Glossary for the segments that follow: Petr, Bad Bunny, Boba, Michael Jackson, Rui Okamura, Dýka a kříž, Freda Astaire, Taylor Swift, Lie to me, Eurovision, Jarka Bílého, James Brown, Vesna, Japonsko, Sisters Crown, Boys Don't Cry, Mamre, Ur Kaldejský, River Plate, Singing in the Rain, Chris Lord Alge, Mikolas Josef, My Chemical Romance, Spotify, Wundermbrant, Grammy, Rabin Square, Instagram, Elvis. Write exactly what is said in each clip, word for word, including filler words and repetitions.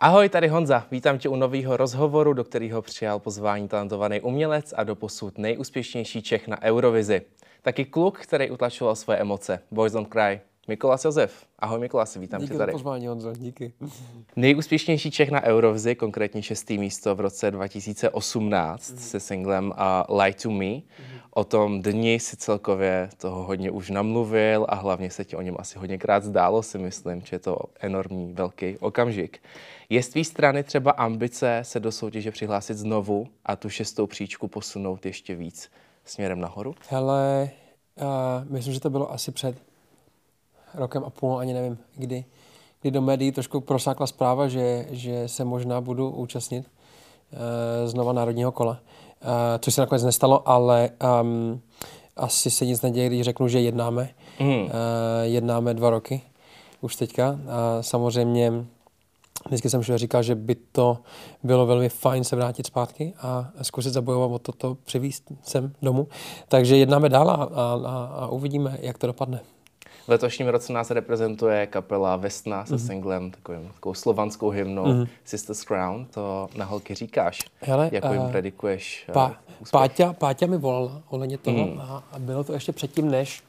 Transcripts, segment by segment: Ahoj, tady Honza, vítám tě u nového rozhovoru, do kterého přijal pozvání talentovaný umělec a doposud nejúspěšnější Čech na Eurovizi. Taky kluk, který utlačoval svoje emoce, Boys Don't Cry, Mikolas Josef. Ahoj Mikolas, vítám díky tě tady. Díky za pozvání, Honzo, díky. Nejúspěšnější Čech na Eurovizi, konkrétně šestý místo v roce dva tisíce osmnáct mm. se singlem uh, Lie to me. Mm. O tom dni si celkově toho hodně už namluvil a hlavně se ti o něm asi hodněkrát zdálo, si myslím, že je to enormní, velký okamžik. Je z tvý strany třeba ambice se do soutěže přihlásit znovu a tu šestou příčku posunout ještě víc směrem nahoru? Hele, uh, myslím, že to bylo asi před rokem a půl, ani nevím kdy, kdy do médií trošku prosákla zpráva, že, že se možná budu účastnit uh, znova národního kola. Uh, což se nakonec nestalo, ale um, asi se nic neděje, když řeknu, že jednáme. Mm. Uh, jednáme dva roky už teďka. Uh, samozřejmě vždycky jsem všude říkal, že by to bylo velmi fajn se vrátit zpátky a zkusit zabojovat o toto, přivést sem domů. Takže jednáme dál a, a, a uvidíme, jak to dopadne. V letošním roce nás reprezentuje kapela Vesna se mm-hmm. singlem, takovým, takovou slovanskou hymnou mm-hmm. Sisters Crown. To na holky říkáš, hele, jako jim uh, predikuješ uh, pá, Páťa, Páťa mi volala ohledně toho mm. a bylo to ještě předtím, než,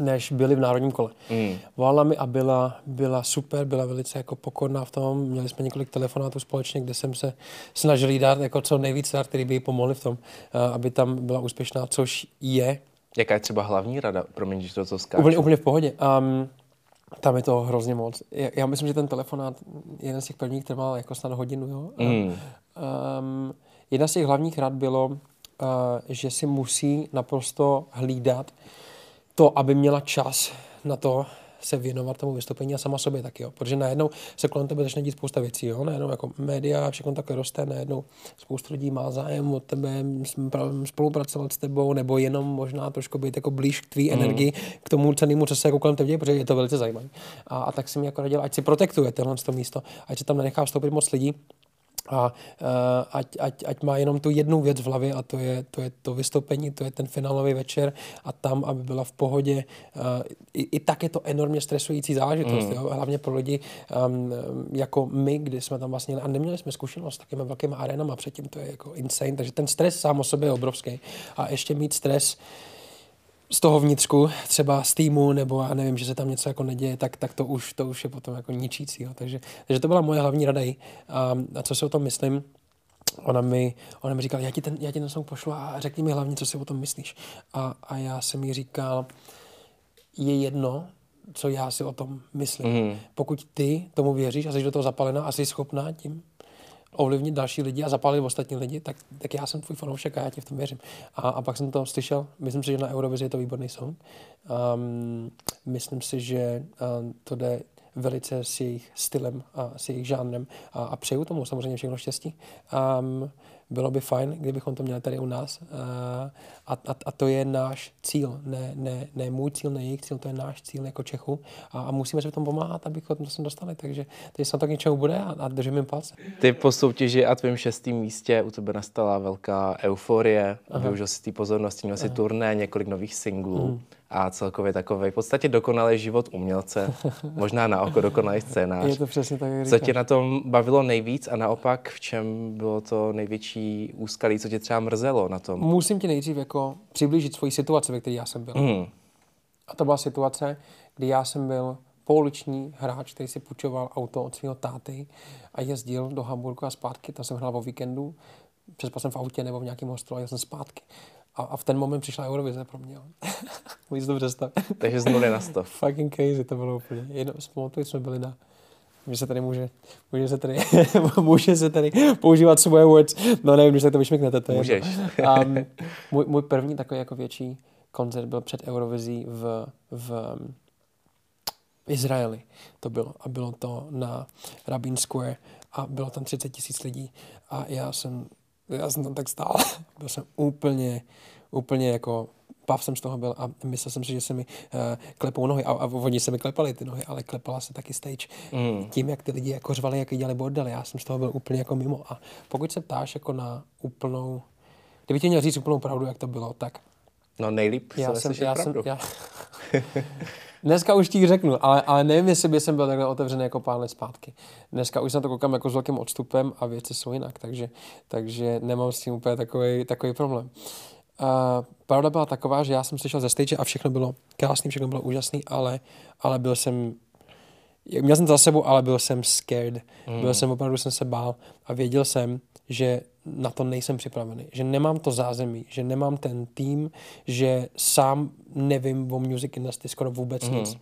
než byli v národním kole. Mm. Volala mi a byla, byla super, byla velice jako pokorná v tom. Měli jsme několik telefonátů společně, kde jsem se snažil jí dát jako co nejvíc rád, který by jí pomohli v tom, uh, aby tam byla úspěšná, což je. Jaká je třeba hlavní rada? Promiň, že to co skáču. Úplně, úplně v pohodě. Um, tam je to hrozně moc. Já myslím, že ten telefonát, jeden z těch prvních trval jako snad hodinu. Jo? Mm. Um, jedna z těch hlavních rad bylo, uh, že si musí naprosto hlídat to, aby měla čas na to se věnovat tomu vystoupení a sama sobě taky. Jo? Protože najednou se kolem tebe začne dít spousta věcí. Jo? Najednou jako média, všechno takhle roste, najednou spousta lidí má zájem o tebe, spolupracovat s tebou, nebo jenom možná trošku být jako blíž k tvý mm. energii, k tomu cenému, co se jako kolem tebe děje, protože je to velice zajímavé. A, a tak si mi jako radil, ať si protektuje tenhle to místo, ať se tam nenechá vstoupit moc lidí, a ať, ať, ať má jenom tu jednu věc v hlavě a to je, to je to vystoupení, to je ten finálový večer a tam, aby byla v pohodě. I, i tak je to enormně stresující zážitost, mm. jo? Hlavně pro lidi um, jako my, kdy jsme tam vlastně a neměli jsme zkušenost s takými velkými arenama předtím, to je jako insane, takže ten stres sám o sobě je obrovský a ještě mít stres z toho vnitřku, třeba z týmu, nebo já nevím, že se tam něco jako neděje, tak, tak to, už, to už je potom jako ničící. Jo. Takže, takže to byla moje hlavní rada. A, a co si o tom myslím, ona mi, ona mi říkala, já ti ten, já ti ten song pošlu a řekni mi hlavně, co si o tom myslíš. A, a já jsem jí říkal, je jedno, co já si o tom myslím. Mm. Pokud ty tomu věříš a jsi do toho zapalená a jsi schopná tím ovlivnit další lidi a zapálit ostatní lidi, tak, tak já jsem tvůj fanoušek a já ti v tom věřím. A, a pak jsem to slyšel, myslím si, že na Eurovizi je to výborný song. Um, myslím si, že um, to jde velice s jejich stylem a s jejich žánrem a, a přeju tomu samozřejmě všechno štěstí. Um, bylo by fajn, kdybychom to měli tady u nás uh, a, a, a to je náš cíl, ne, ne, ne můj cíl, ne jejich cíl, to je náš cíl jako Čechů a, a musíme se v tom pomáhat, abychom to sem dostali, takže teď se to k něčemu bude a, a držím jim palce. Ty po soutěži a tvém šestém místě u tebe nastala velká euforie, aha, využil si té pozornosti, měl si turné, několik nových singlů mm. a celkově takovej v podstatě dokonalý život umělce, možná na oko dokonalý scénář. Je to přesně tak, jak říkáš. Co tě na tom bavilo nejvíc a naopak v čem bylo to největší úskalí, co tě třeba mrzelo na tom? Musím ti nejdřív jako přiblížit svoji situaci, ve které já jsem byl. Mm. A to byla situace, kdy já jsem byl pouliční hráč, který si půjčoval auto od svého táty a jezdil do Hamburku a zpátky. Tam jsem hrál o víkendu, přespal jsem v autě nebo v nějakém hostelu a jel jsem zpátky. A, a v ten moment přišla Eurovize pro mě. Můžu dobře stav. Takže z nuly na sto. Fucking crazy to bylo úplně. Jednou jsme byli na... Že se tady může, může se tady, může se tady používat svoje words. No nevím, když tak to vyšmiknete. To můžeš. Um, můj, můj první takový jako větší koncert byl před Eurovizí v, v Izraeli. To bylo. A bylo to na Rabin Square. A bylo tam třicet tisíc lidí. A já jsem, já jsem tam tak stál. Byl jsem úplně, úplně jako... Pav jsem z toho byl a myslel jsem si, že se mi uh, klepou nohy a, a oni se mi klepali ty nohy, ale klepala se taky stage mm. tím, jak ty lidi jako řvali, jak dělali bordel. Já jsem z toho byl úplně jako mimo a pokud se ptáš jako na úplnou, kdyby tě měl říct úplnou pravdu, jak to bylo, tak... No nejlíp já se jsem, já pravdu. Jsem, já... Dneska už ti řeknu, ale, ale nevím, jestli by jsem byl takhle otevřený jako pár let zpátky. Dneska už na to koukám jako s velkým odstupem a věci jsou jinak, takže, takže nemám s tím úplně takový, takový problém. Uh, pravda byla taková, že já jsem slyšel ze stage a všechno bylo krásný, všechno bylo úžasný, ale, ale byl jsem, měl jsem za sebou, ale byl jsem scared. Mm. Byl jsem opravdu, jsem se bál a věděl jsem, že na to nejsem připravený, že nemám to zázemí, že nemám ten tým, že sám nevím o music industry skoro vůbec mm. nic.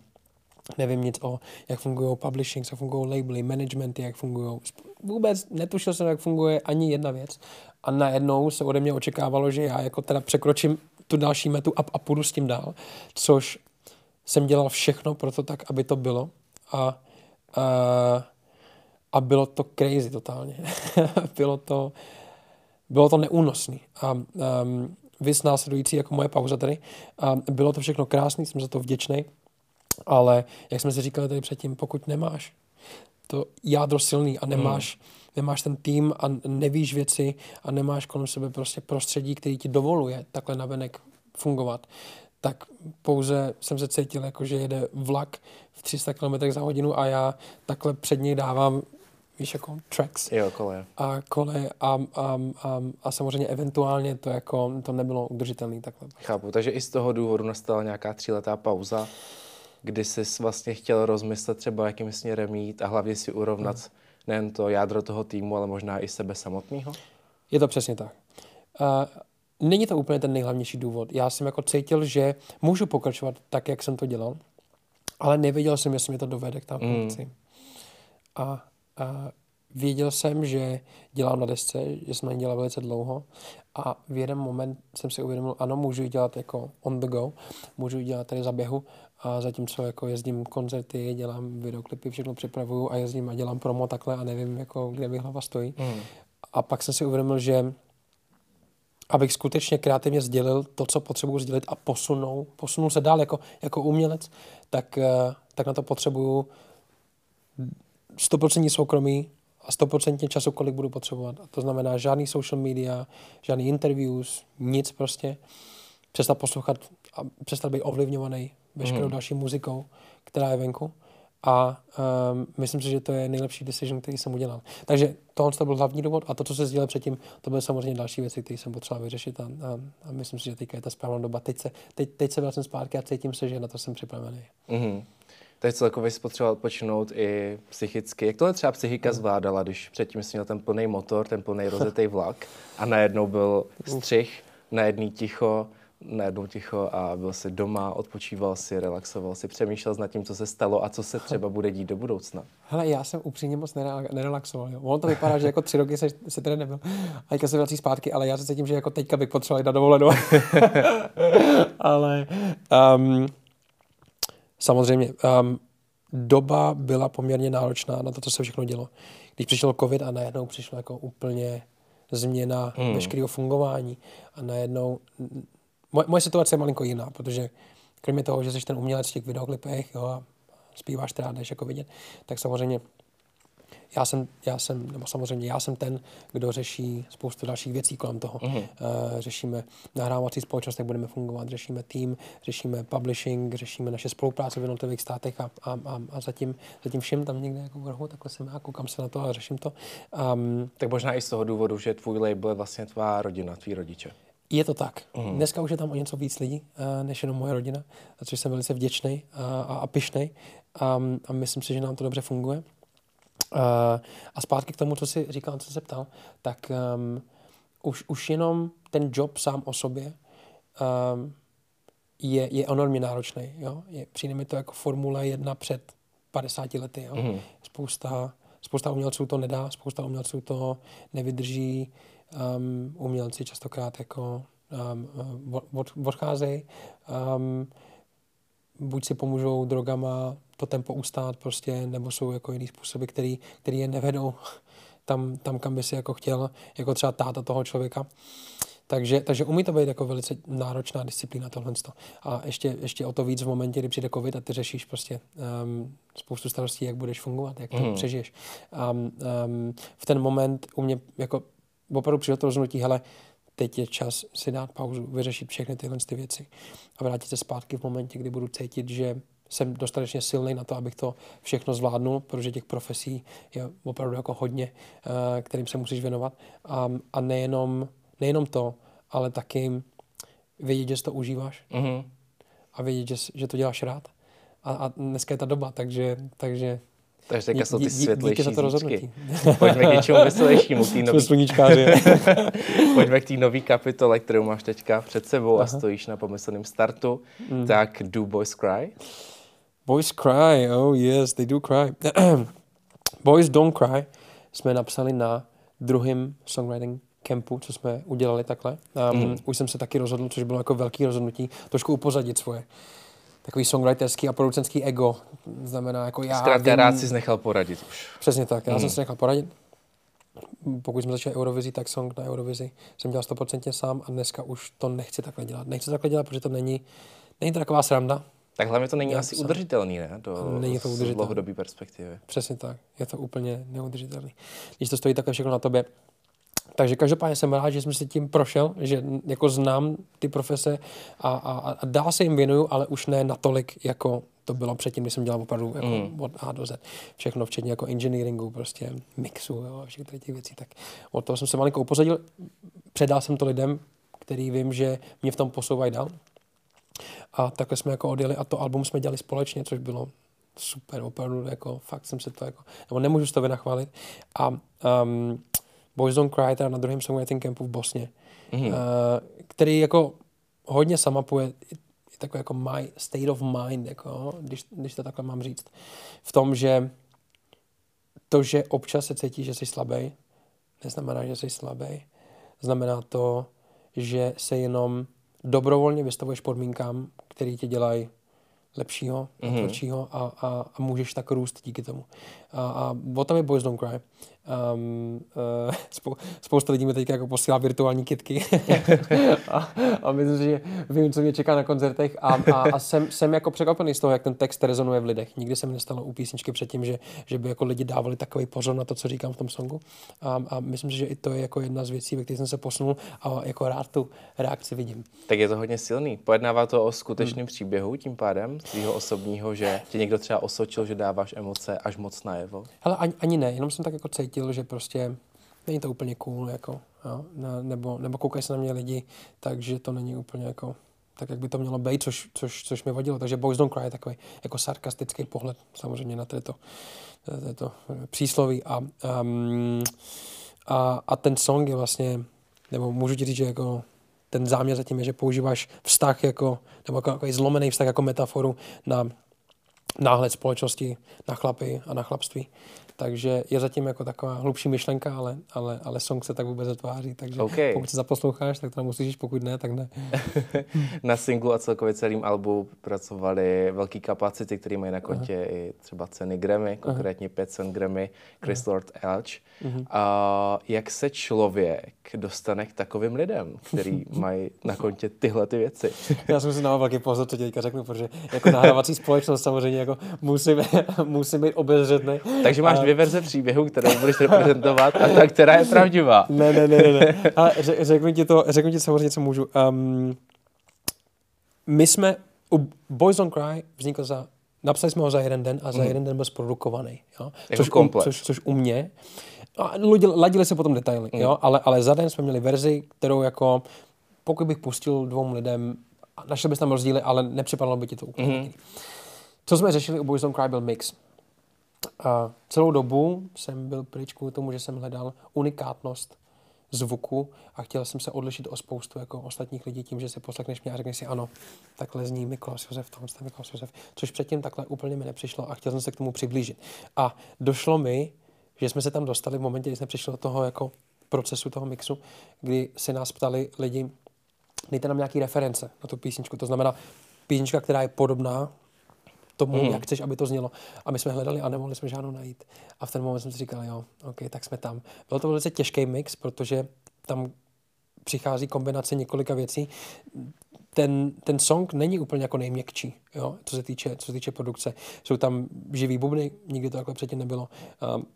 Nevím nic o, jak fungují publishing, jak fungují labely, managementy, jak fungují. Vůbec netušil jsem, jak funguje ani jedna věc. A najednou se ode mě očekávalo, že já jako teda překročím tu další metu a, a půjdu s tím dál, což jsem dělal všechno pro to tak, aby to bylo. A, a, a bylo to crazy totálně. bylo to bylo to neúnosný. A um, vys následující jako moje pauza tady. Um, bylo to všechno krásný, jsem za to vděčný. Ale jak jsme si říkali tady předtím, pokud nemáš to jádro silný a nemáš, hmm. nemáš ten tým a nevíš věci a nemáš kolem sebe prostě prostředí, který ti dovoluje takhle navenek fungovat, tak pouze jsem se cítil jako, že jede vlak v tři sta kilometrů za hodinu a já takhle před něj dávám, víš, jako tracks. Jo, kole. A kole a, a, a, a samozřejmě eventuálně to jako, to nebylo udržitelné takhle. Chápu, takže i z toho důvodu nastala nějaká tříletá pauza, kdy jsi vlastně chtěl rozmyslet třeba, jakým směrem jít a hlavně si urovnat hmm. nejen to jádro toho týmu, ale možná i sebe samotného? Je to přesně tak. Uh, není to úplně ten nejhlavnější důvod. Já jsem jako cítil, že můžu pokračovat tak, jak jsem to dělal, ale nevěděl jsem, jestli mě to dovede k tam funkci. Hmm. A, a věděl jsem, že dělám na desce, že jsem na ní dělal velice dlouho a v jeden moment jsem si uvědomil, ano, můžu ji dělat jako on the go, můžu ji dělat tady za běhu, a zatímco jako jezdím koncerty, dělám videoklipy, všechno připravuju a jezdím a dělám promo takhle a nevím, jako, kde mi hlava stojí. Mm. A pak jsem si uvědomil, že abych skutečně kreativně sdělil to, co potřebuju sdělit a posunul, posunul se dál jako, jako umělec, tak, tak na to potřebuju sto procent soukromí a sto procent času, kolik budu potřebovat. A to znamená žádný social media, žádný interviews, nic prostě. Přestat poslouchat a přestat být ovlivňovaný veškerou mm. další muzikou, která je venku. A um, myslím si, že to je nejlepší decision, který jsem udělal. Takže tohle to byl hlavní důvod a to, co se sdělil předtím, to byly samozřejmě další věci, které jsem potřeboval vyřešit a, a, a myslím si, že teď je ta správná doba. Teď se, teď, teď se vracím zpátky a cítím se, že na to jsem připravený. Mm. Takže celkově jsi potřeboval odpočinout i psychicky. Jak tohle třeba psychika mm. zvládala, když předtím jsi měl ten plný motor, ten plný rozjetý vlak a najednou byl střih, najednou ticho, najednou ticho a byl jsi doma, odpočíval si, relaxoval si, přemýšlel nad tím, co se stalo a co se třeba bude dít do budoucna. Hele, já jsem upřímně moc nerelaxoval. Jo. Ono to vypadá, že jako tři roky se, se tady nebyl. A teďka se vrací zpátky, ale já se cítím, že jako teďka bych potřeboval jít na dovolenou. ale um, samozřejmě um, doba byla poměrně náročná na to, co se všechno dělo. Když přišel covid a najednou přišlo jako úplně změna hmm. veškerého fungování a najednou Moje, moje situace je malinko jiná, protože kromě toho, že jsi ten umělec v těch videoklipech jo, a zpíváš teda, jdeš jako vidět, tak samozřejmě já jsem, já jsem, nebo samozřejmě já jsem ten, kdo řeší spoustu dalších věcí kolem toho. Mm-hmm. Uh, řešíme nahrávací společnost, jak budeme fungovat, řešíme tým, řešíme publishing, řešíme naše spolupráce v jednotlivých státech a, a, a, a zatím, zatím všim tam někde jako vrhu, takhle jsem já, koukám se na to a řeším to. Um, tak možná i z toho důvodu, že tvůj label je vlastně tvá rodina, tví rodiče. Je to tak. Mm. Dneska už je tam o něco víc lidí, než jenom moje rodina, za což jsem velice vděčný a, a, a pyšnej a, a myslím si, že nám to dobře funguje. A, a zpátky k tomu, co jsi říkal, co jsi se ptal, tak um, už, už jenom ten job sám o sobě um, je, je enormně náročný. Jo? Je, přijde mi to jako Formule jedna před padesáti lety. Jo? Mm. Spousta, spousta umělců to nedá, spousta umělců to nevydrží. Um, umělci častokrát jako um, od, odcházejí, um, buď si pomůžou drogama to tempo ustát prostě, nebo jsou jako jiný způsoby, který, který je nevedou tam, tam, kam by si jako chtěl, jako třeba táta toho člověka. Takže, takže umí to být jako velice náročná disciplína tohleto. A ještě, ještě o to víc v momentě, kdy přijde covid a ty řešíš prostě um, spoustu starostí, jak budeš fungovat, jak to mm. přežiješ. Um, um, v ten moment u mě jako opravdu přijde to rozhodnutí, hele, teď je čas si dát pauzu, vyřešit všechny tyhle ty věci a vrátit se zpátky v momentě, kdy budu cítit, že jsem dostatečně silný na to, abych to všechno zvládnul, protože těch profesí je opravdu jako hodně, kterým se musíš věnovat. A, a nejenom, nejenom to, ale taky vědět, že si to užíváš mm-hmm. a vědět, že, že to děláš rád. A, a dneska je ta doba, takže... takže Takže teďka jsou ty světlejší zítřky. Pojďme k něčemu veselějšímu. Nový... Pojďme k té nový kapitole, kterou máš teďka před sebou Aha. a stojíš na pomyslném startu. Mm. Tak do boys cry? Boys cry, oh yes, they do cry. Boys don't cry jsme napsali na druhém songwriting kempu, co jsme udělali takhle. Um, mm. Už jsem se taky rozhodl, což bylo jako velký rozhodnutí, trošku upozadit svoje. Takový songwriterský a producentský ego, znamená jako já... Zkrátka vím... rád jsi nechal poradit už. Přesně tak, já hmm. jsem si nechal poradit. Pokud jsme začali Eurovizi, tak song na Eurovizi jsem dělal sto procent sám a dneska už to nechci takhle dělat. Nechci takhle dělat, protože to není, není to taková sranda. Tak hlavně to není dělat asi sám. Udržitelný, ne? Do, není to udržitelný. Z dlouhodobý perspektivy. Přesně tak, je to úplně neudržitelný. Když to stojí takhle všechno na tobě. Takže každopádně jsem rád, že jsem si tím prošel, že jako znám ty profese a, a, a dá se jim věnuju, ale už ne natolik, jako to bylo předtím, když jsem dělal opravdu jako mm. od A do Z. Všechno, včetně jako engineeringu, prostě mixu, jo, a všech těch věcí. Tak od toho jsem se malinko upozadil, předal jsem to lidem, který vím, že mě v tom posouvají dál. A takhle jsme jako odjeli a to album jsme dělali společně, což bylo super, opravdu jako fakt jsem se to jako, nebo nemůžu z toho vynachválit. A um, Boys Don't Cry, teda na druhém songwriting campu v Bosně, mm-hmm. uh, který jako hodně samapuje takový jako my state of mind, jako, když, když to takhle mám říct, v tom, že to, že občas se cítíš, že jsi slabý, neznamená, že jsi slabý, znamená to, že se jenom dobrovolně vystavuješ podmínkám, které tě dělají lepšího, mm-hmm. tvrdšího a, a, a můžeš tak růst díky tomu. A, a o tom je Boys Don't Cry. Um, uh, spou- spousta lidí mi teď jako posílá virtuální kitky a, a myslím, že vím, co mě čeká na koncertech a, a, a jsem, jsem jako překvapený z toho, jak ten text rezonuje v lidech. Nikdy se mi nestalo u písničky předtím, že, že by jako lidi dávali takový pozor na to, co říkám v tom songu a, a myslím si, že i to je jako jedna z věcí, ve kterých jsem se posunul a jako rád tu reakci vidím. Tak je to hodně silný. Pojednává to o skutečném hmm. příběhu tím pádem, svýho osobního, že tě někdo třeba osočil, že dáváš emoce až moc najevo? Hele, ani, ani ne, jenom jsem tak jako cítil, že prostě není to úplně cool, jako, jo, nebo, nebo koukají se na mě lidi, takže to není úplně jako, tak, jak by to mělo být, což, což, což mi vadilo. Takže Boys Don't Cry je takový jako sarkastický pohled samozřejmě na této, této přísloví. A, um, a, a ten song je vlastně, nebo můžu ti říct, že jako ten záměr zatím je, že používáš vztah jako, nebo jako zlomený vztah jako metaforu na náhled společnosti, na chlapy a na chlapství. Takže je zatím jako taková hlubší myšlenka, ale, ale, ale song se tak vůbec zatváří, takže okay. Pokud se zaposloucháš, tak to nám uslyšíš, pokud ne, tak ne. Na singlu a celkově celým albu pracovali velký kapacity, který mají na kontě Aha. i třeba ceny Grammy, konkrétně Aha. pět cen Grammy, Chris Lord Alge. A jak se člověk dostane k takovým lidem, který mají na kontě tyhle ty věci? Já jsem si dával velký pozor, co teďka řeknu, protože jako nahrávací společnost samozřejmě jako musím, musím být obezřetný. Takže máš dvě verze příběhu, kterou budeš reprezentovat a ta, která je pravdivá. Ne, ne, ne, ne. Ale řeknu ti to, řeknu ti samozřejmě, co můžu. Um, my jsme, u Boys Don't Cry vznikl za, napsali jsme ho za jeden den a za mm. jeden den byl zprodukovaný. Jo? Což, jako um, což, což u mě. Ladili se potom detaily, mm. jo? Ale, ale za den jsme měli verzi, kterou jako, pokud bych pustil dvou lidem, našel bys tam rozdíly, ale nepřipadalo by ti to úplně. Mm. Co jsme řešili u Boys Don't Cry byl mix. A celou dobu jsem byl pryč kvůli tomu, že jsem hledal unikátnost zvuku a chtěl jsem se odlišit o spoustu jako ostatních lidí tím, že se poslechneš mě a řekneš si ano, takhle zní Mikolas Josef, tohle je Mikolas Josef, což předtím takhle úplně mi nepřišlo a chtěl jsem se k tomu přiblížit. A došlo mi, že jsme se tam dostali v momentě, kdy jsme přišli do toho jako procesu toho mixu, kdy se nás ptali lidi, dejte nám nějaký reference na tu písničku, to znamená písnička, která je podobná tomu, mm. jak chceš, aby to znělo. A my jsme hledali a nemohli jsme žádnou najít. A v ten moment jsme si říkali, jo, ok, tak jsme tam. Bylo to velice těžký mix, protože tam přichází kombinace několika věcí. Ten, ten song není úplně jako nejměkčí, jo, co se týče, co se týče produkce. Jsou tam živý bubny, nikdy to takhle předtím nebylo. Um,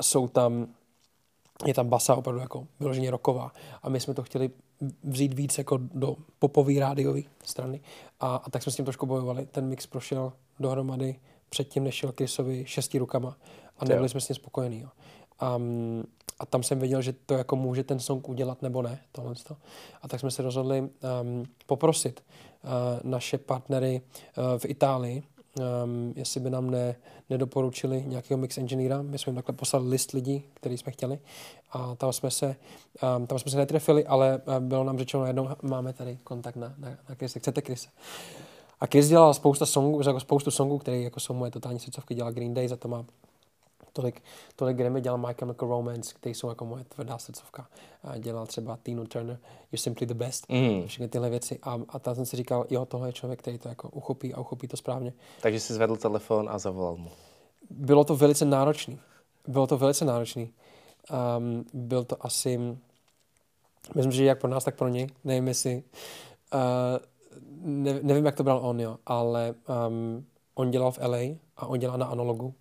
jsou tam, je tam basa opravdu jako vyloženě rocková. A my jsme to chtěli vzít víc jako do popový rádiový strany. A, a tak jsme s tím trošku bojovali. Ten mix prošel dohromady předtím, než šel Chrisovi šesti rukama a nebyli jsme s ním spokojení. A, a tam jsem věděl, že to jako může ten song udělat nebo ne. Tohle to. A tak jsme se rozhodli um, poprosit uh, naše partnery uh, v Itálii, Um, jestli by nám ne, nedoporučili nějakého mix engineera. My jsme jim takhle poslali list lidí, který jsme chtěli, a tam jsme se, um, tam jsme se netrefili, ale bylo nám řečeno jednou, máme tady kontakt na, na, na Chrise, chcete Chrise. A Chris dělal spousta songů, jako spoustu songů, které jako jsou moje totální srdcovky, dělal Green Day, za to má tolik, tolik Grammy, dělal My Chemical Romance, které jsou jako moje tvrdá srdcovka. A dělal třeba Tina Turner, You're Simply the Best, mm. všechny tyhle věci. A, a tam jsem si říkal, jo, tohle je člověk, který to jako uchopí a uchopí to správně. Takže jsi zvedl telefon a zavolal mu. Bylo to velice náročný. Bylo to velice náročný. Um, byl to asi, myslím, že jak pro nás, tak pro něj. Nevím, jestli, uh, ne, nevím, jak to bral on, jo, ale um, on dělal v L A a on dělal na analogu.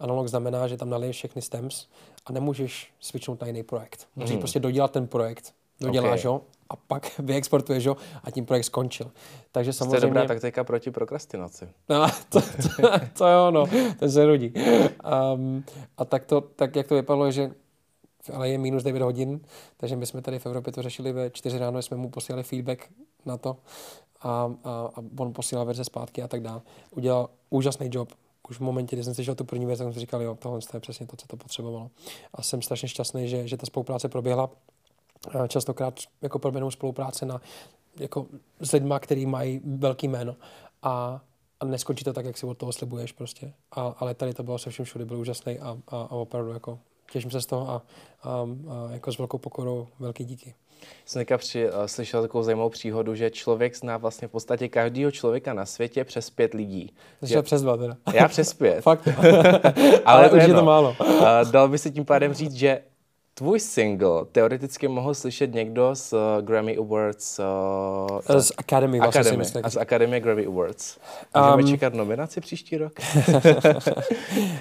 Analog znamená, že tam naliješ všechny stems a nemůžeš switchnout na jiný projekt. Musíš mm. prostě dodělat ten projekt, doděláš okay. ho a pak vyexportuješ ho a tím projekt skončil. Takže samozřejmě... To je dobrá taktika proti prokrastinaci. No, to, to, to je ono, ten se rodí. Um, a tak, to, tak jak to vypadalo, že ale je minus devět hodin, takže my jsme tady v Evropě to řešili ve čtyři ráno, jsme mu posílali feedback na to a, a, a on posílal verze zpátky a tak dále. Udělal úžasný job. Už v momentě, kdy jsem slyšel tu první věc, tak jsem si říkal, jo, tohle je přesně to, co to potřebovalo. A jsem strašně šťastný, že, že ta spolupráce proběhla. Častokrát jako proběhnou spolupráce na, jako s lidma, který mají velký jméno. A, a neskončí to tak, jak si od toho slibuješ prostě. A, ale tady to bylo se vším všude, byl úžasný a, a, a opravdu jako těším se z toho a, a, a jako s velkou pokorou velký díky. Jsem teďka slyšel takovou zajímavou příhodu, že člověk zná vlastně v podstatě každého člověka na světě přes pět lidí. Že... přes dva teda. Já přes pět. Fakt. Ale, Ale to už jedno. Je to málo. Uh, dal by si tím pádem říct, že tvůj single teoreticky mohl slyšet někdo z uh, Grammy Awards. Uh, z Academy vlastně Academy, si myslím. Z Academy Grammy Awards. Můžeme um, čekat nominaci příští rok?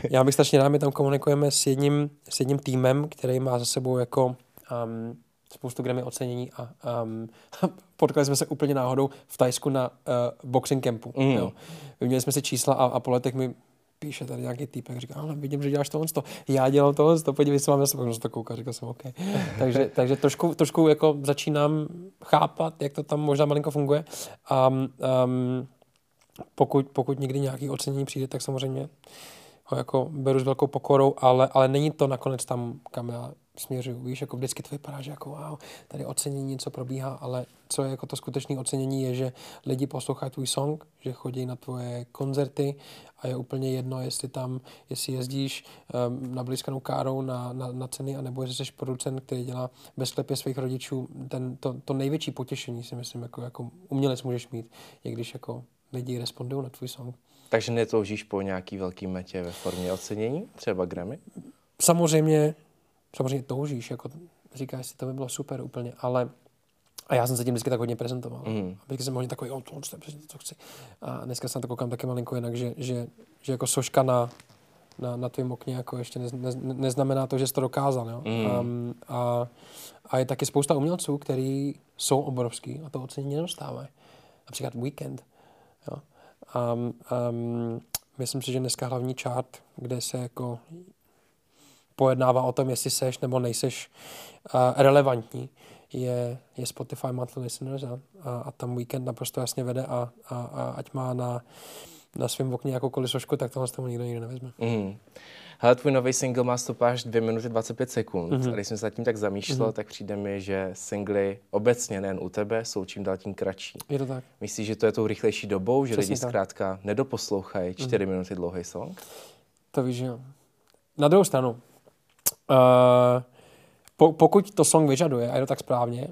Já bych strašně rád, my tam komunikujeme s jedním, s jedním týmem, který má za sebou jako... Um, spoustu Grammy ocenění a um, potkali jsme se úplně náhodou v Tajsku na uh, boxing campu. Mm. Jo. Vyměnili jsme si čísla a, a po letech mi píše tady nějaký týpek, říká, ale vidím, že děláš tohle, já dělal tohle, podívej, jestli mám, já jsem to koukal, říkal jsem OK. takže takže trošku, trošku jako začínám chápat, jak to tam možná malinko funguje. Um, um, pokud, pokud někdy nějaký ocenění přijde, tak samozřejmě ho jako beru s velkou pokorou, ale, ale není to nakonec tam, kam já směřuju. Víš, jako vždycky to vypadá, že jako wow, tady ocenění něco probíhá, ale co je jako to skutečné ocenění je, že lidi poslouchají tvůj song, že chodí na tvoje koncerty a je úplně jedno, jestli tam, jestli jezdíš um, na blízkanou károu na, na, na ceny, anebo jestli jsi producent, který dělá ve sklepě svých rodičů. Ten, to, to největší potěšení si myslím, jako, jako umělec můžeš mít, je když jako lidi respondují na tvůj song. Takže netoužíš po nějaký velký metě ve formě ocenění, třeba Grammy? Samozřejmě, samozřejmě toužíš, jako říkáš si, to by bylo super úplně, ale a já jsem se tím vždycky tak hodně prezentoval. Mm. Vždycky jsem hodně takový, jo, to je přesně to, co chci. A dneska se na to koukám taky malinko jinak, že, že, že jako soška na, na, na tvém okně jako ještě nez, nez, neznamená to, že jsi to dokázal. Jo? Mm. Um, a, a je taky spousta umělců, který jsou obrovský a to ocenění nedostávají. Například Weekend. Jo? Um, um, myslím si, že dneska hlavní chart, kde se jako pojednává o tom, jestli seš nebo nejseš uh, relevantní, je, je Spotify Monthly Listeners a, a, a tam Weekend naprosto jasně vede a, a, a ať má na, na svém okně jakoukoliv sošku, tak tohle z toho nikdo nikdo nevezme. Mm. Hele, tvůj nový single má stopáž dvě minuty dvacet pět sekund. Mm-hmm. A když jsem se nad tím tak zamýšlel, mm-hmm. tak přijde mi, že singly obecně nejen u tebe jsou čím dál tím kratší. Je to tak. Myslíš, že to je tou rychlejší dobou, že přesně lidi tak zkrátka nedoposlouchají čtyři mm-hmm. minuty dlouhý song? To víš, jo. Na druhou stranu, uh, po, pokud to song vyžaduje a je to tak správně,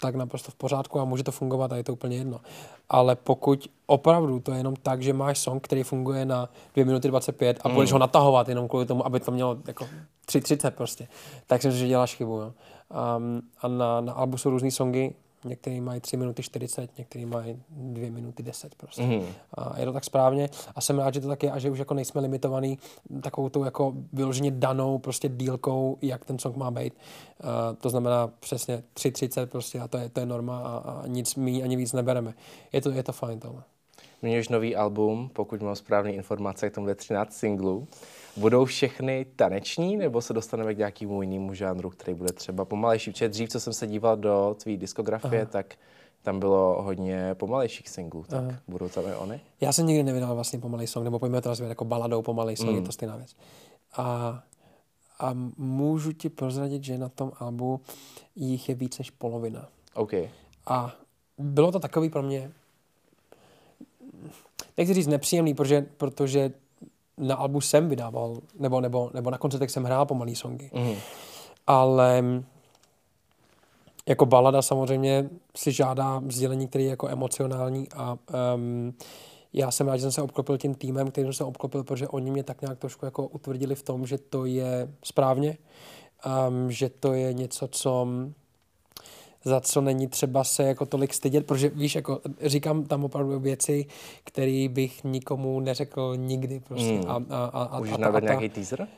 tak naprosto v pořádku a může to fungovat a je to úplně jedno. Ale pokud opravdu to je jenom tak, že máš song, který funguje na dvě minuty dvacet pět a budeš mm. ho natahovat jenom kvůli tomu, aby to mělo jako tři třicet prostě, tak si myslím, že děláš chybu. Jo. A, a na, na albu jsou různý songy, některý mají tři minuty čtyřicet, některý mají dvě minuty deset prostě. Mm. A je to tak správně a jsem rád, že to tak je a že už jako nejsme limitovaný takovou tou jako vyloženě danou prostě dílkou, jak ten song má být. A to znamená přesně tři třicet prostě a to je, to je norma a, a nic míň ani víc nebereme. Je to, je to fajn tohle. zmiňuješ nový album, pokud mám správné informace, k tomu je třináct singlů. Budou všechny taneční, nebo se dostaneme k nějakému jinému žánru, který bude třeba pomalejší? Protože dřív, co jsem se díval do tvý diskografie, aha, tak tam bylo hodně pomalejších singlů, tak aha, budou tam i ony? Já jsem nikdy nevydal vlastně pomalej song, nebo pojďme to nazvat jako baladou pomalej song, mm. je to stejná věc. A, a můžu ti prozradit, že na tom albu jich je víc než polovina. Okay. A bylo to takový pro mě, nechci říct nepříjemný, protože, protože na albu jsem vydával, nebo, nebo, nebo na koncertech jsem hrál pomalý songy. Mm. Ale jako balada samozřejmě si žádá sdělení, který je jako emocionální a um, já jsem rád, že jsem se obklopil tím týmem, kterým jsem se obklopil, protože oni mě tak nějak trošku jako utvrdili v tom, že to je správně, um, že to je něco, co za co není třeba se jako tolik stydět, protože víš, jako říkám tam opravdu věci, které bych nikomu neřekl nikdy prostě. Mm. A, a, a, a, můžeš nadat nějaký teaser?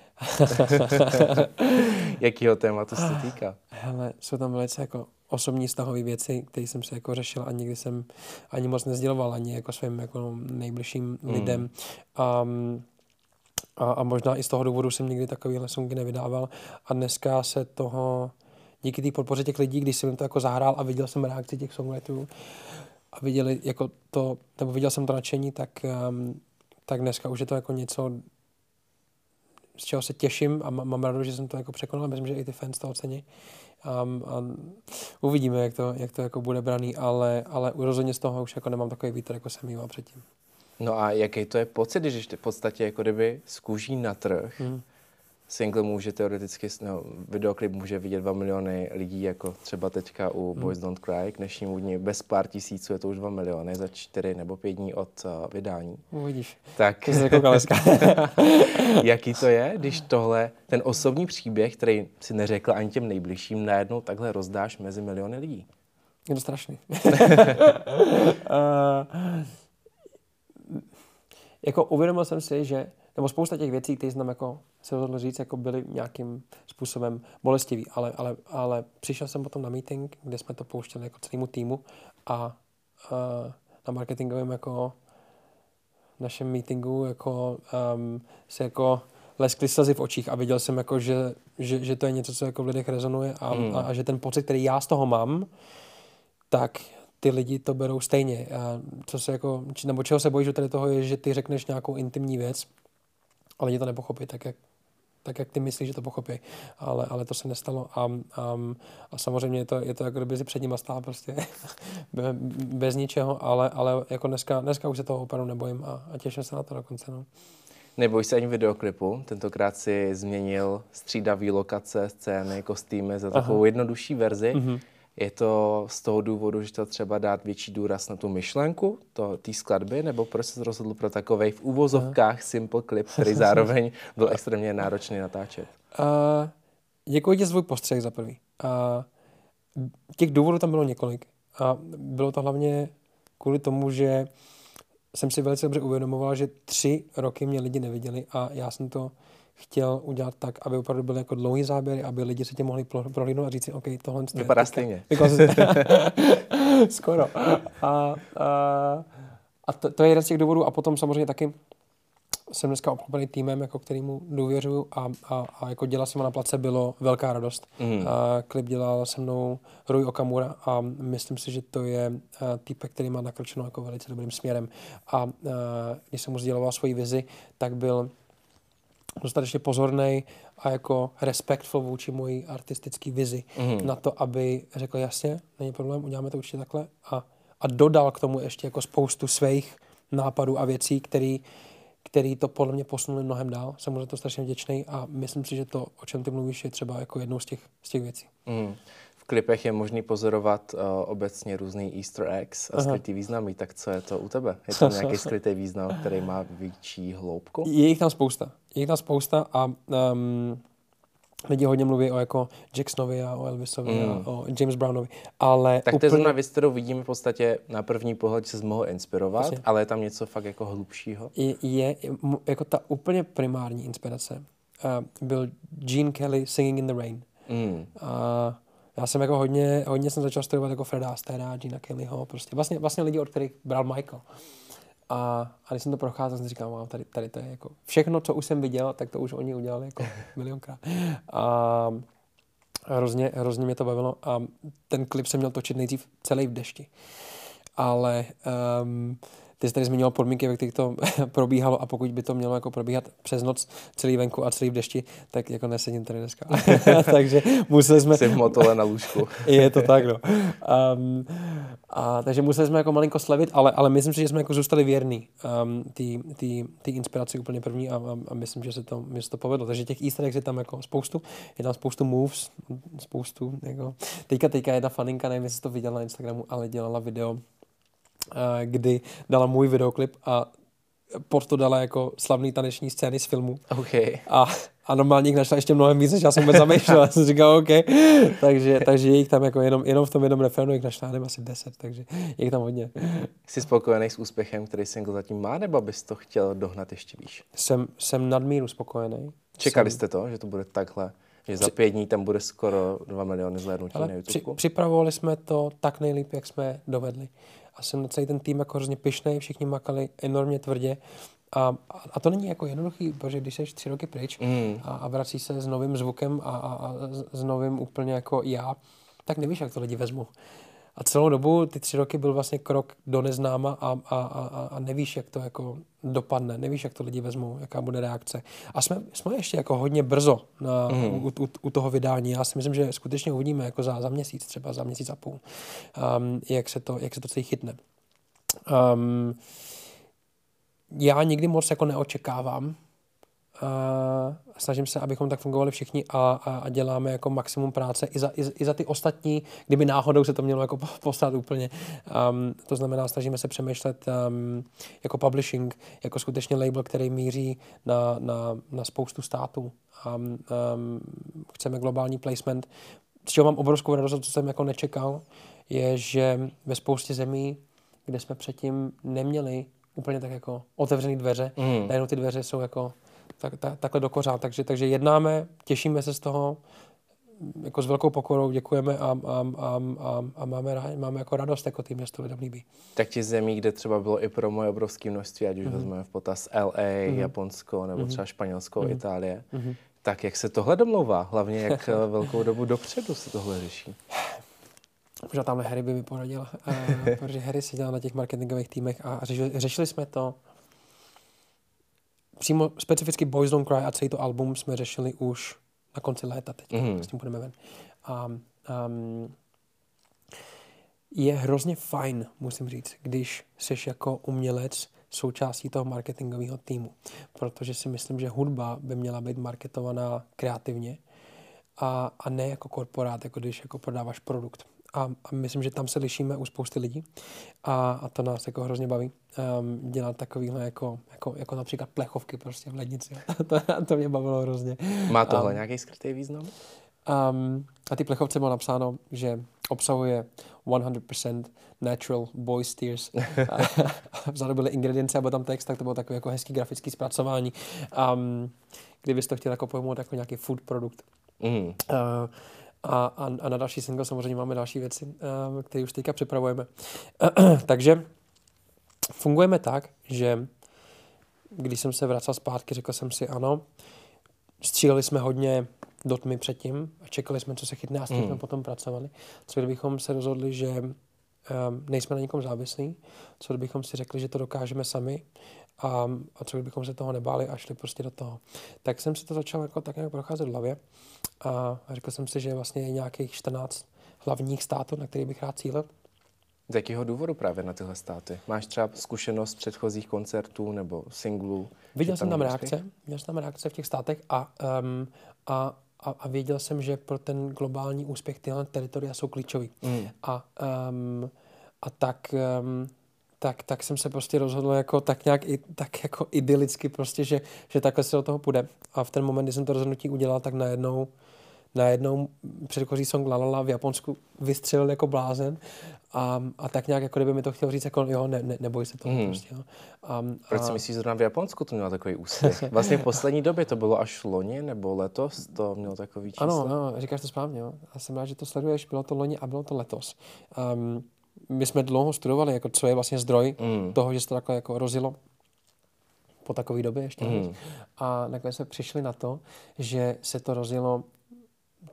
Jakýho tématu se týká? Hele, jsou tam velice jako osobní vztahové věci, které jsem se jako řešil a nikdy jsem ani moc nezděloval, ani jako svým jako nejbližším mm. lidem. Um, a, a možná i z toho důvodu jsem nikdy takovýhle songy nevydával a dneska se toho díky té podpoře těch lidí, když jsem jim to jako zahrál a viděl jsem reakci těch songwriterů a viděli jako to, nebo viděl jsem to nadšení, tak, um, tak dneska už je to jako něco, z čeho se těším a mám rád, že jsem to jako překonal. Myslím, že i ty fans to ocení. Um, um, uvidíme, jak to, jak to jako bude braný, ale, ale rozhodně z toho už jako nemám takový vítr, jako jsem měl předtím. No a jaký to je pocit, když v podstatě jako kdyby z kůží na trh, hmm. single může teoreticky, no, videoklip může vidět dva miliony lidí, jako třeba teďka u Boys Don't Cry, k dnešnímu dní bez pár tisíců je to už dva miliony za čtyři nebo pět dní od uh, vydání. Uvidíš, tak to se koukal dneska. Jaký to je, když tohle, ten osobní příběh, který si neřekl ani těm nejbližším, najednou takhle rozdáš mezi miliony lidí? Je to strašný. uh, jako uvědomil jsem si, že nebo spousta těch věcí, které jsem jako se rozhodl říct, jako byly nějakým způsobem bolestivý, ale, ale, ale přišel jsem potom na meeting, kde jsme to pouštěli jako celému týmu a, a na marketingovém jako našem meetingu jako um, se jako leskly slzy v očích a viděl jsem jako, že, že, že to je něco, co jako v lidech rezonuje a, mm. a, a že ten pocit, který já z toho mám, tak ty lidi to berou stejně. A co se jako, nebo čeho se bojíš tady toho je, že ty řekneš nějakou intimní věc, a lidi to nepochopí, tak jak, tak jak ty myslíš, že to pochopí. Ale, ale to se nestalo. A, a, a samozřejmě je to, je to jako kdyby si před nima stál prostě Be, bez ničeho, ale, ale jako dneska, dneska už se toho opravdu nebojím a, a těším se na to dokonce. No. Nebojíš se ani videoklipu. Tentokrát si změnil střídavý lokace, scény, kostýmy za takovou aha, jednodušší verzi. Mm-hmm. Je to z toho důvodu, že to třeba dát větší důraz na tu myšlenku té skladby, nebo proč se rozhodl pro takovej v úvozovkách simple klip, který zároveň byl extrémně náročný natáčet? Uh, děkuji ti za tvůj postřeh za prvý. Uh, těch důvodů tam bylo několik. Uh, bylo to hlavně kvůli tomu, že jsem si velice dobře uvědomoval, že tři roky mě lidi neviděli a já jsem to chtěl udělat tak, aby opravdu byly jako dlouhý záběry, aby lidi se tě mohli prohlídnout a říct si, OK, tohle jste... Vypadá stejně. Skoro. A, a, a to, to je jeden z těch důvodů. A potom samozřejmě taky jsem dneska obklopený týmem, jako kterýmu důvěřuju a, a, a jako dělat se na place bylo velká radost. Mm. A klip dělal se mnou Rui Okamura a myslím si, že to je týpek, který má nakrčeno jako velice dobrým směrem. A, a když jsem mu sděloval svoji vizi, tak byl dostatečně pozornej a jako respektful vůči mojí artistické vizi mm. na to, aby řekl jasně, není problém, uděláme to určitě takhle a, a dodal k tomu ještě jako spoustu svých nápadů a věcí, který, který to podle mě posunuli mnohem dál. Jsem mu za to strašně vděčný a myslím si, že to, o čem ty mluvíš, je třeba jako jednou z těch, z těch věcí. Mm. V klipech je možný pozorovat uh, obecně různý easter eggs a skrytý významy, tak co je to u tebe? Je tam nějaký skrytý význam, který má větší hloubku? Je jich tam spousta. Je jich tam spousta a um, lidi hodně mluví o jako Jacksonovi a o Elvisovi mm. a o James Brownovi, ale... Tak to je zrovna věc, kterou vidíme v podstatě na první pohled, že se mohl inspirovat, vlastně. Ale je tam něco fakt jako hlubšího? Je, je jako ta úplně primární inspirace uh, byl Gene Kelly Singing in the Rain. Mm. Uh, Já jsem jako hodně, hodně jsem začal studovat jako Freda Astaire, Gina Kellyho, prostě vlastně, vlastně lidi, od kterých bral Michael. A, a když jsem to procházel, jsem říkal, mám, tady, tady to je jako všechno, co už jsem viděl, tak to už oni udělali jako milionkrát. A hrozně, hrozně mě to bavilo a ten klip jsem měl točit nejdřív celý v dešti. Ale um, ty jsi tady zmínil podmínky, ve kterých to probíhalo, a pokud by to mělo jako probíhat přes noc, celý venku a celý v dešti, tak jako nesedím tady dneska. Takže museli jsme... Jsi v motole na lůžku. Je to tak, no. Um, a, takže museli jsme jako malinko slevit, ale, ale myslím si, že jsme jako zůstali věrní um, té inspiraci úplně první a, a, a myslím, že se to, mě se to povedlo. Takže těch easter eggs je tam jako spoustu, je tam spoustu moves, spoustu jako... Teďka, teďka jedna faninka, nevím, jestli jsi to viděla na Instagramu, ale dělala video, kdy dala můj videoklip a pod to dala jako slavný taneční scény z filmu. Okay. A, a normálně jich našla ještě mnohem víc, než já jsem vůbec zamýšlel. Já jsem říkal, OK. Takže, takže jich tam jako jenom, jenom v tom jednom refrénu jich našla, nevím, asi deset, takže jich tam hodně. Jsi spokojený s úspěchem, který single zatím má, nebo bys to chtěl dohnat ještě výš? Jsem, jsem nadmíru spokojený. Čekali jsem... jste to, že to bude takhle? Že za pět dní tam bude skoro dva miliony zhlédnutí na YouTube? Připravovali jsme to tak nejlíp, jak jsme dovedli. A jsem na celý ten tým jako hrozně pyšnej, všichni makali enormně tvrdě. A, a to není jako jednoduchý, protože když jsi tři roky pryč mm. a, a vrací se s novým zvukem a, a, a s novým úplně jako já, tak nevíš, jak to lidi vezmu. A celou dobu ty tři roky byl vlastně krok do neznáma a, a, a, a nevíš, jak to jako dopadne, nevíš, jak to lidi vezmou, jaká bude reakce. A jsme, jsme ještě jako hodně brzo na, mm. u, u, u toho vydání. Já si myslím, že skutečně uvidíme jako za, za měsíc, třeba za měsíc a půl, um, jak se to, jak se to celý chytne. Um, já nikdy moc jako neočekávám. Uh, snažím se, abychom tak fungovali všichni a, a, a děláme jako maximum práce i za, i, i za ty ostatní, kdyby náhodou se to mělo jako postat úplně. Um, to znamená, snažíme se přemýšlet um, jako publishing, jako skutečně label, který míří na, na, na spoustu států. Um, um, chceme globální placement. Z čeho mám obrovskou radost, co jsem jako nečekal, je, že ve spoustě zemí, kde jsme předtím neměli úplně tak jako otevřený dveře, mm. najednou ty dveře jsou jako Tak, tak, takhle do kořán, takže, takže jednáme, těšíme se z toho, jako s velkou pokorou děkujeme a, a, a, a, a máme, máme jako radost, jako tým, že to lidem líbí. Tak těch zemí, kde třeba bylo i pro moje obrovské množství, ať už mm-hmm. vezmeme v potaz L A, mm-hmm. Japonsko nebo mm-hmm. třeba Španělsko, mm-hmm. Itálie, mm-hmm. tak jak se tohle domlouvá? Hlavně jak velkou dobu dopředu se tohle řeší? Možná tamhle Harry by mi poradil, protože Harry seděl na těch marketingových týmech a řešili jsme to. Přímo specificky Boys Don't Cry a celý to album jsme řešili už na konci léta teď, mm. s tím půjdeme ven. A, um, je hrozně fajn, musím říct, když jsi jako umělec součástí toho marketingového týmu, protože si myslím, že hudba by měla být marketovaná kreativně a, a ne jako korporát, jako když jako prodáváš produkt. A, a myslím, že tam se lišíme u spousty lidí a, a to nás jako hrozně baví um, dělat takovýhle jako, jako, jako například plechovky prostě v lednici. to, to mě bavilo hrozně. Má tohle um, nějaký skrytý význam? Um, a ty plechovce bylo napsáno, že obsahuje sto procent natural boys tears. Vzadu byly ingredience a byl tam text, tak to bylo takové jako hezký grafický zpracování. Um, kdybys to chtěl jako pojmout jako nějaký food produkt. Mm. Uh, A, a, a na další single samozřejmě máme další věci, uh, které už teďka připravujeme. Takže fungujeme tak, že když jsem se vracal zpátky, řekl jsem si ano, stříleli jsme hodně do tmy předtím a čekali jsme, co se chytne a s tím jsme mm. potom pracovali. Co kdybychom se rozhodli, že um, nejsme na nikom závislí, co kdybychom si řekli, že to dokážeme sami a, a co kdybychom se toho nebáli a šli prostě do toho. Tak jsem si to začal jako tak nějak procházet v hlavě. A řekl jsem si, že vlastně je nějakých čtrnáct hlavních států, na který bych rád cílil. Z jakého důvodu právě na tyhle státy? Máš třeba zkušenost z předchozích koncertů nebo singlů? Viděl jsem tam reakce, měl jsem tam reakce v těch státech a, um, a, a, a věděl jsem, že pro ten globální úspěch tyhle teritoria jsou klíčový. Mm. A, um, a tak... Um, Tak, tak jsem se prostě rozhodl jako tak nějak i, tak jako idylicky prostě, že, že takhle se do toho půjde. A v ten moment, kdy jsem to rozhodnutí udělal, tak najednou, najednou předchozí song La La La v Japonsku vystřelil jako blázen. A, a tak nějak, jako kdyby mi to chtěl říct, jako jo, ne, ne, neboj se toho hmm. prostě. Jo. A, Proč a... si myslíš, že zrovna v Japonsku to mělo takový úspěch? Vlastně v poslední době to bylo až loni nebo letos, to mělo takový číslo. Ano, no, říkáš to správně. Jo. Já jsem rád, že to sleduješ, bylo to loni a bylo to letos. Um, my jsme dlouho studovali, jako co je vlastně zdroj mm. toho, že se to takhle jako rozjelo po takové době ještě. Mm. A nakonec jsme přišli na to, že se to rozjelo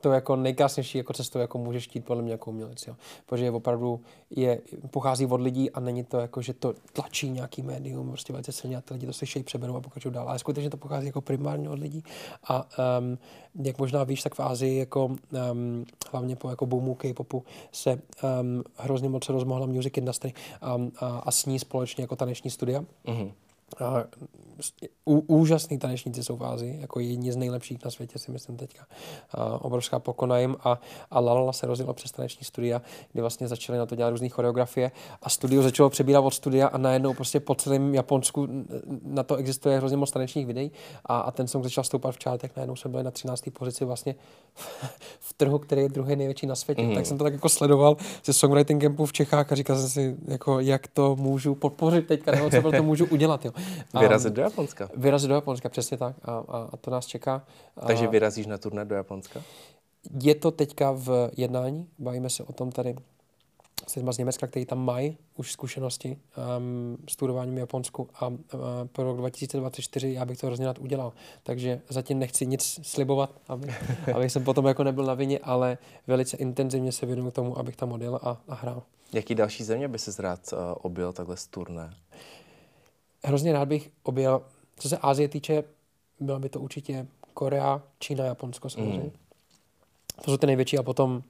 to jako nejkrásnější jako cestou, jako můžeš chtít podle mě jako umělec, jo. Protože je opravdu je, pochází od lidí a není to jako, že to tlačí nějaký médium, prostě velice silně a ty lidi to slyšejí, přeberou a pokračují dál. Ale skutečně to pochází jako primárně od lidí a um, jak možná víš, tak v Ázii jako um, hlavně po jako boomu K-popu se um, hrozně moc rozmohla music industry a, a, a s ní společně jako taneční studia. Mm-hmm. A ú, úžasný tanečníci jsou v Ázii, jako jedni z nejlepších na světě, si myslím teďka. A obrovská pokona jim a, a La La La se rozjela přes taneční studia, kdy vlastně začaly na to dělat různé choreografie a studio začalo přebírat od studia a najednou prostě po celém Japonsku na to existuje hrozně moc tanečních videí a, a ten song začal stoupat v čártek, najednou jsme byli na třinácté pozici vlastně v trhu, který je druhý největší na světě. Mm. Tak jsem to tak jako sledoval se songwriting campu v Čechách a říkal jsem si, jako, jak to můžu podpořit teďka, nebo co to můžu udělat, jo. A vyrazit do Japonska. Vyrazit do Japonska, přesně tak. A, a, a to nás čeká. Takže vyrazíš na turné do Japonska? Je to teďka v jednání. Bavíme se o tom tady s lidmi z Německa, kteří tam mají už zkušenosti um, s turováním v Japonsku a um, pro rok dva tisíce dvacet čtyři já bych to hrozně rád udělal. Takže zatím nechci nic slibovat, aby, abych jsem potom jako nebyl na vině, ale velice intenzivně se věnuju tomu, abych tam odjel a, a hrál. Jaký další země by ses rád uh, objel takhle z turné? Hrozně rád bych objel, co se Asie týče, byla by to určitě Korea, Čína, Japonsko samozřejmě. Mm. To jsou ty největší a potom,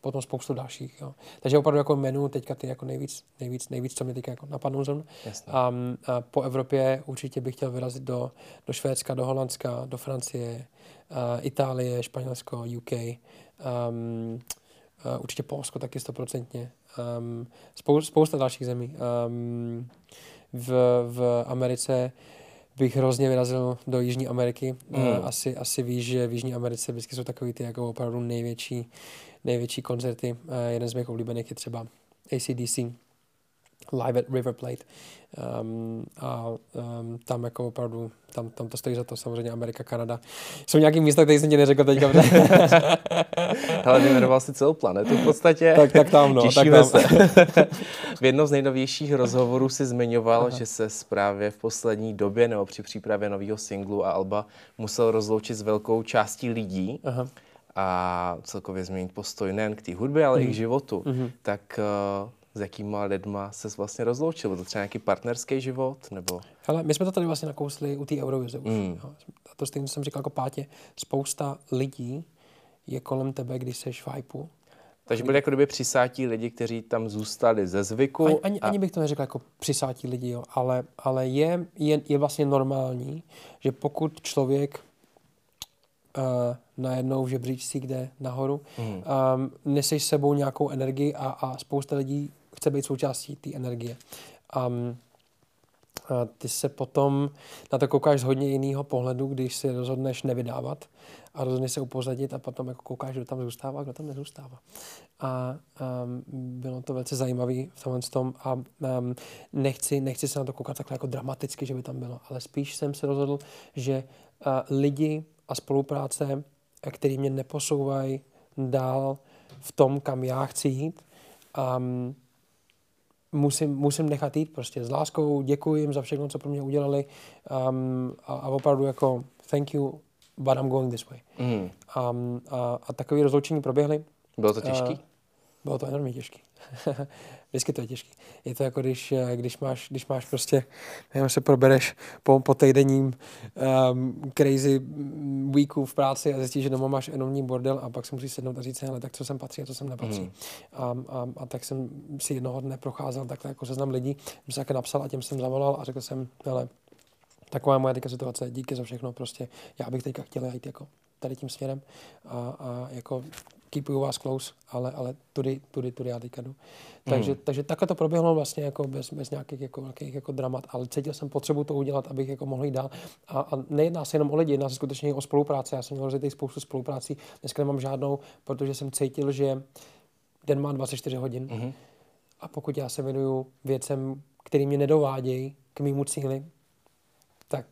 potom spoustu dalších. Jo. Takže opravdu jako menu teďka ty jako nejvíc, nejvíc, nejvíc, co mě teďka jako napadnou zrovna. Um, a po Evropě určitě bych chtěl vyrazit do, do Švédska, do Holandska, do Francie, uh, Itálie, Španělsko, U K. Um, Uh, určitě Polsko taky stoprocentně. Um, spou- spousta dalších zemí. Um, v, v Americe bych hrozně vyrazil do Jižní Ameriky. Mm. Uh, asi, asi víš, že v Jižní Americe vždycky jsou takový ty jako opravdu největší, největší koncerty. Uh, jeden z mých oblíbených je třeba A C D C. Live at River Plate. Um, a um, tam jako opravdu, tam, tam to stojí za to, samozřejmě Amerika, Kanada. Jsou nějaký místa, které jsem ti neřekl teďka. Hele, vyjmenoval jsi celou planetu v podstatě. Tak, tak tam, no. Těšíme tak tam. Se. V jednom z nejnovějších rozhovorů si zmiňoval, Aha. že se právě v poslední době nebo při přípravě nového singlu a alba musel rozloučit s velkou částí lidí. Aha. A celkově změnit postoj nejen k té hudbě, ale mm. i k životu. Mm-hmm. Tak... Uh, s jakýma lidma ses vlastně rozloučil? To třeba nějaký partnerský život? Nebo? Hele, my jsme to tady vlastně nakousli u té Eurovize už. Mm. A to stejně jsem říkal jako Pátě. Spousta lidí je kolem tebe, když seš v hypeu. Takže byli jako kdyby přisátí lidi, kteří tam zůstali ze zvyku. Ani, ani, a... ani bych to neřekl jako přisátí lidi, jo. Ale, ale je, je, je vlastně normální, že pokud člověk uh, najednou v žebříčcích jde nahoru, mm. um, neseš s sebou nějakou energii a, a spousta lidí chce být součástí té energie. Um, a ty se potom na to koukáš z hodně jiného pohledu, když si rozhodneš nevydávat a rozhodneš se upozadit a potom jako koukáš, kdo tam zůstává a kdo tam nezůstává. A um, bylo to velice zajímavé v tomhle tom a um, nechci, nechci se na to koukat takhle jako dramaticky, že by tam bylo, ale spíš jsem se rozhodl, že uh, lidi a spolupráce, který mě neposouvají dál v tom, kam já chci jít, um, Musím, musím nechat jít prostě s láskou, děkuji jim za všechno, co pro mě udělali um, a, a opravdu jako thank you, but I'm going this way. Mm. Um, a, a takové rozloučení proběhly. Bylo to těžké? Uh, bylo to enormně těžké. Vždycky to je těžké. Je to jako když, když, máš, když máš prostě, nevím, se probereš po, po týdenním um, crazy weeku v práci a zjistíš, že doma máš enormní bordel a pak si musíš sednout a říct, hele, tak co sem patří a co sem nepatří. Mm. A, a, a tak jsem si jednoho dne procházel takhle jako seznam lidí, jsem se také napsal a těm jsem zavolal a řekl jsem, hele, taková je moje teďka situace, díky za všechno, prostě já bych teďka chtěl jít jako tady tím směrem a, a jako keepuju vás close, ale, ale tudy, tudy, tudy já teďka jdu. Takže, mm. takže takhle to proběhlo vlastně jako bez, bez nějakých jako velkých jako dramat, ale cítil jsem potřebu to udělat, abych jako mohl jít dál. A, a nejedná se jenom o lidi, jedná se skutečně o spolupráci. Já jsem měl rozjetej spoustu spoluprácí, dneska nemám žádnou, protože jsem cítil, že den má dvacet čtyři hodin mm. a pokud já se věnuju věcem, které mě nedovádějí k mému cíli, tak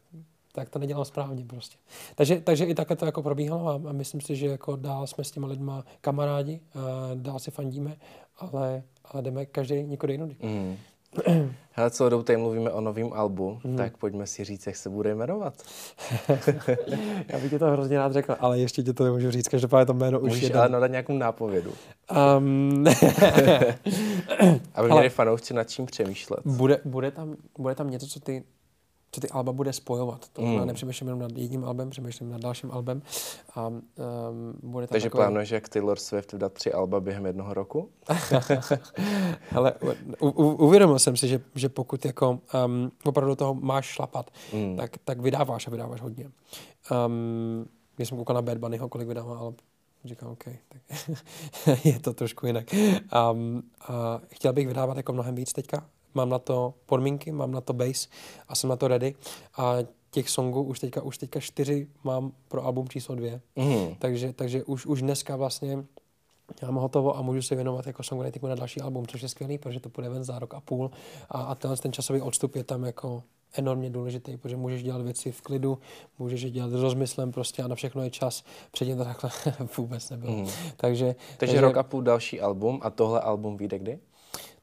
tak to nedělám správně prostě. Takže, takže i takhle to jako probíhalo a myslím si, že jako dál jsme s těma lidma kamarádi, dál si fandíme, ale, ale jdeme každý někudy jinudy. Mm. Hele, celou dobu tady mluvíme o novém albu, mm. tak pojďme si říct, jak se bude jmenovat. Já bych ti to hrozně rád řekl, ale ještě ti to nemůžu říct, každopádně to jméno už je. Ale dát nějakou nápovědu. Um... Aby měli fanoušci nad čím přemýšlet. Bude, bude, tam, bude tam něco, co ty, co ty alba bude spojovat. To mm. nepřemýšlím jenom nad jedním albem, přemýšlím nad dalším albem. A, um, bude tam Takže takový... plánuješ, jak Taylor Swift dá tři alba během jednoho roku? Hele, u, u, uvědomil jsem si, že, že pokud jako, um, opravdu toho máš šlapat, mm. tak, tak vydáváš a vydáváš hodně. Um, když jsem koukal na Bad Bunnyho, kolik vydává alb, říkám, OK, tak je to trošku jinak. Um, a chtěl bych vydávat jako mnohem víc teďka. Mám na to podmínky, mám na to base a jsem na to ready. A těch songů už teďka, už teďka čtyři mám pro album číslo dvě. Mm. Takže, takže už, už dneska vlastně mám hotovo a můžu se věnovat jako songwritingu na další album, což je skvělý, protože to půjde ven za rok a půl. A, a ten, ten časový odstup je tam jako enormně důležitý, protože můžeš dělat věci v klidu, můžeš je dělat s rozmyslem prostě a na všechno je čas. Předtím to takhle vůbec nebylo. Mm. Takže, takže, takže rok a půl další album a tohle album vyjde kdy?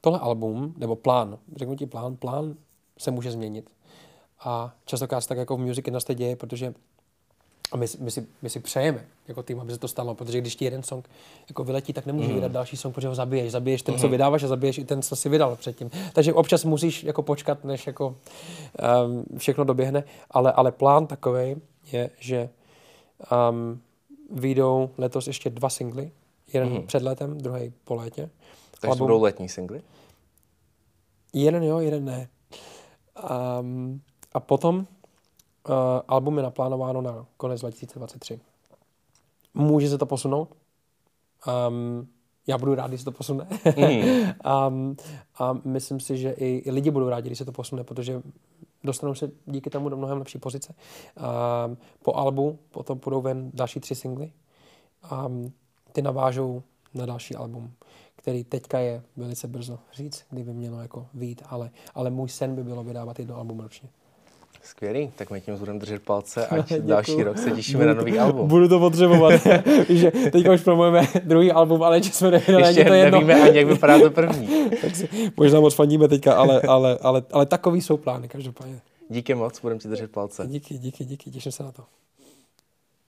Tohle album, nebo plán, řeknu ti plán, plán se může změnit. A častokrát se tak jako v music industry děje, protože my, my, si, my si přejeme jako tým, aby se to stalo, protože když ti jeden song jako vyletí, tak nemůžeš mm. vydat další song, protože ho zabiješ. Zabiješ ten, mm. co vydáváš a zabiješ i ten, co si vydal předtím. Takže občas musíš jako počkat, než jako, um, všechno doběhne, ale, ale plán takovej je, že um, vyjdou letos ještě dva singly, jeden mm. před letem, druhý po létě. Takže budou letní singly? Jeden jo, jeden ne. Um, a potom uh, album je naplánováno na konec dva tisíce dvacet tři. Může se to posunout. Um, já budu rád, když se to posune. Mm. um, a myslím si, že i, i lidi budou rádi, když se to posune, protože dostanou se díky tomu do mnohem lepší pozice. Um, po albu potom půjdou ven další tři singly. Um, ty navážou na další album, který teďka je velice brzo říct, kdyby mělo jako vyjít, ale, ale můj sen by bylo vydávat jedno album ročně. Skvělý, tak my tím budeme držet palce, ať další rok se těšíme na nový album. Budu to potřebovat, že teďka už promujeme druhý album, ale že jsme nevěděli ani to jedno. Ještě nevíme ani, jak vypadá to první. Tak si možná moc fandíme teďka, ale, ale, ale, ale takový jsou plány každopádně. Díky moc, budeme ti držet palce. Díky, díky, díky, těším se na to.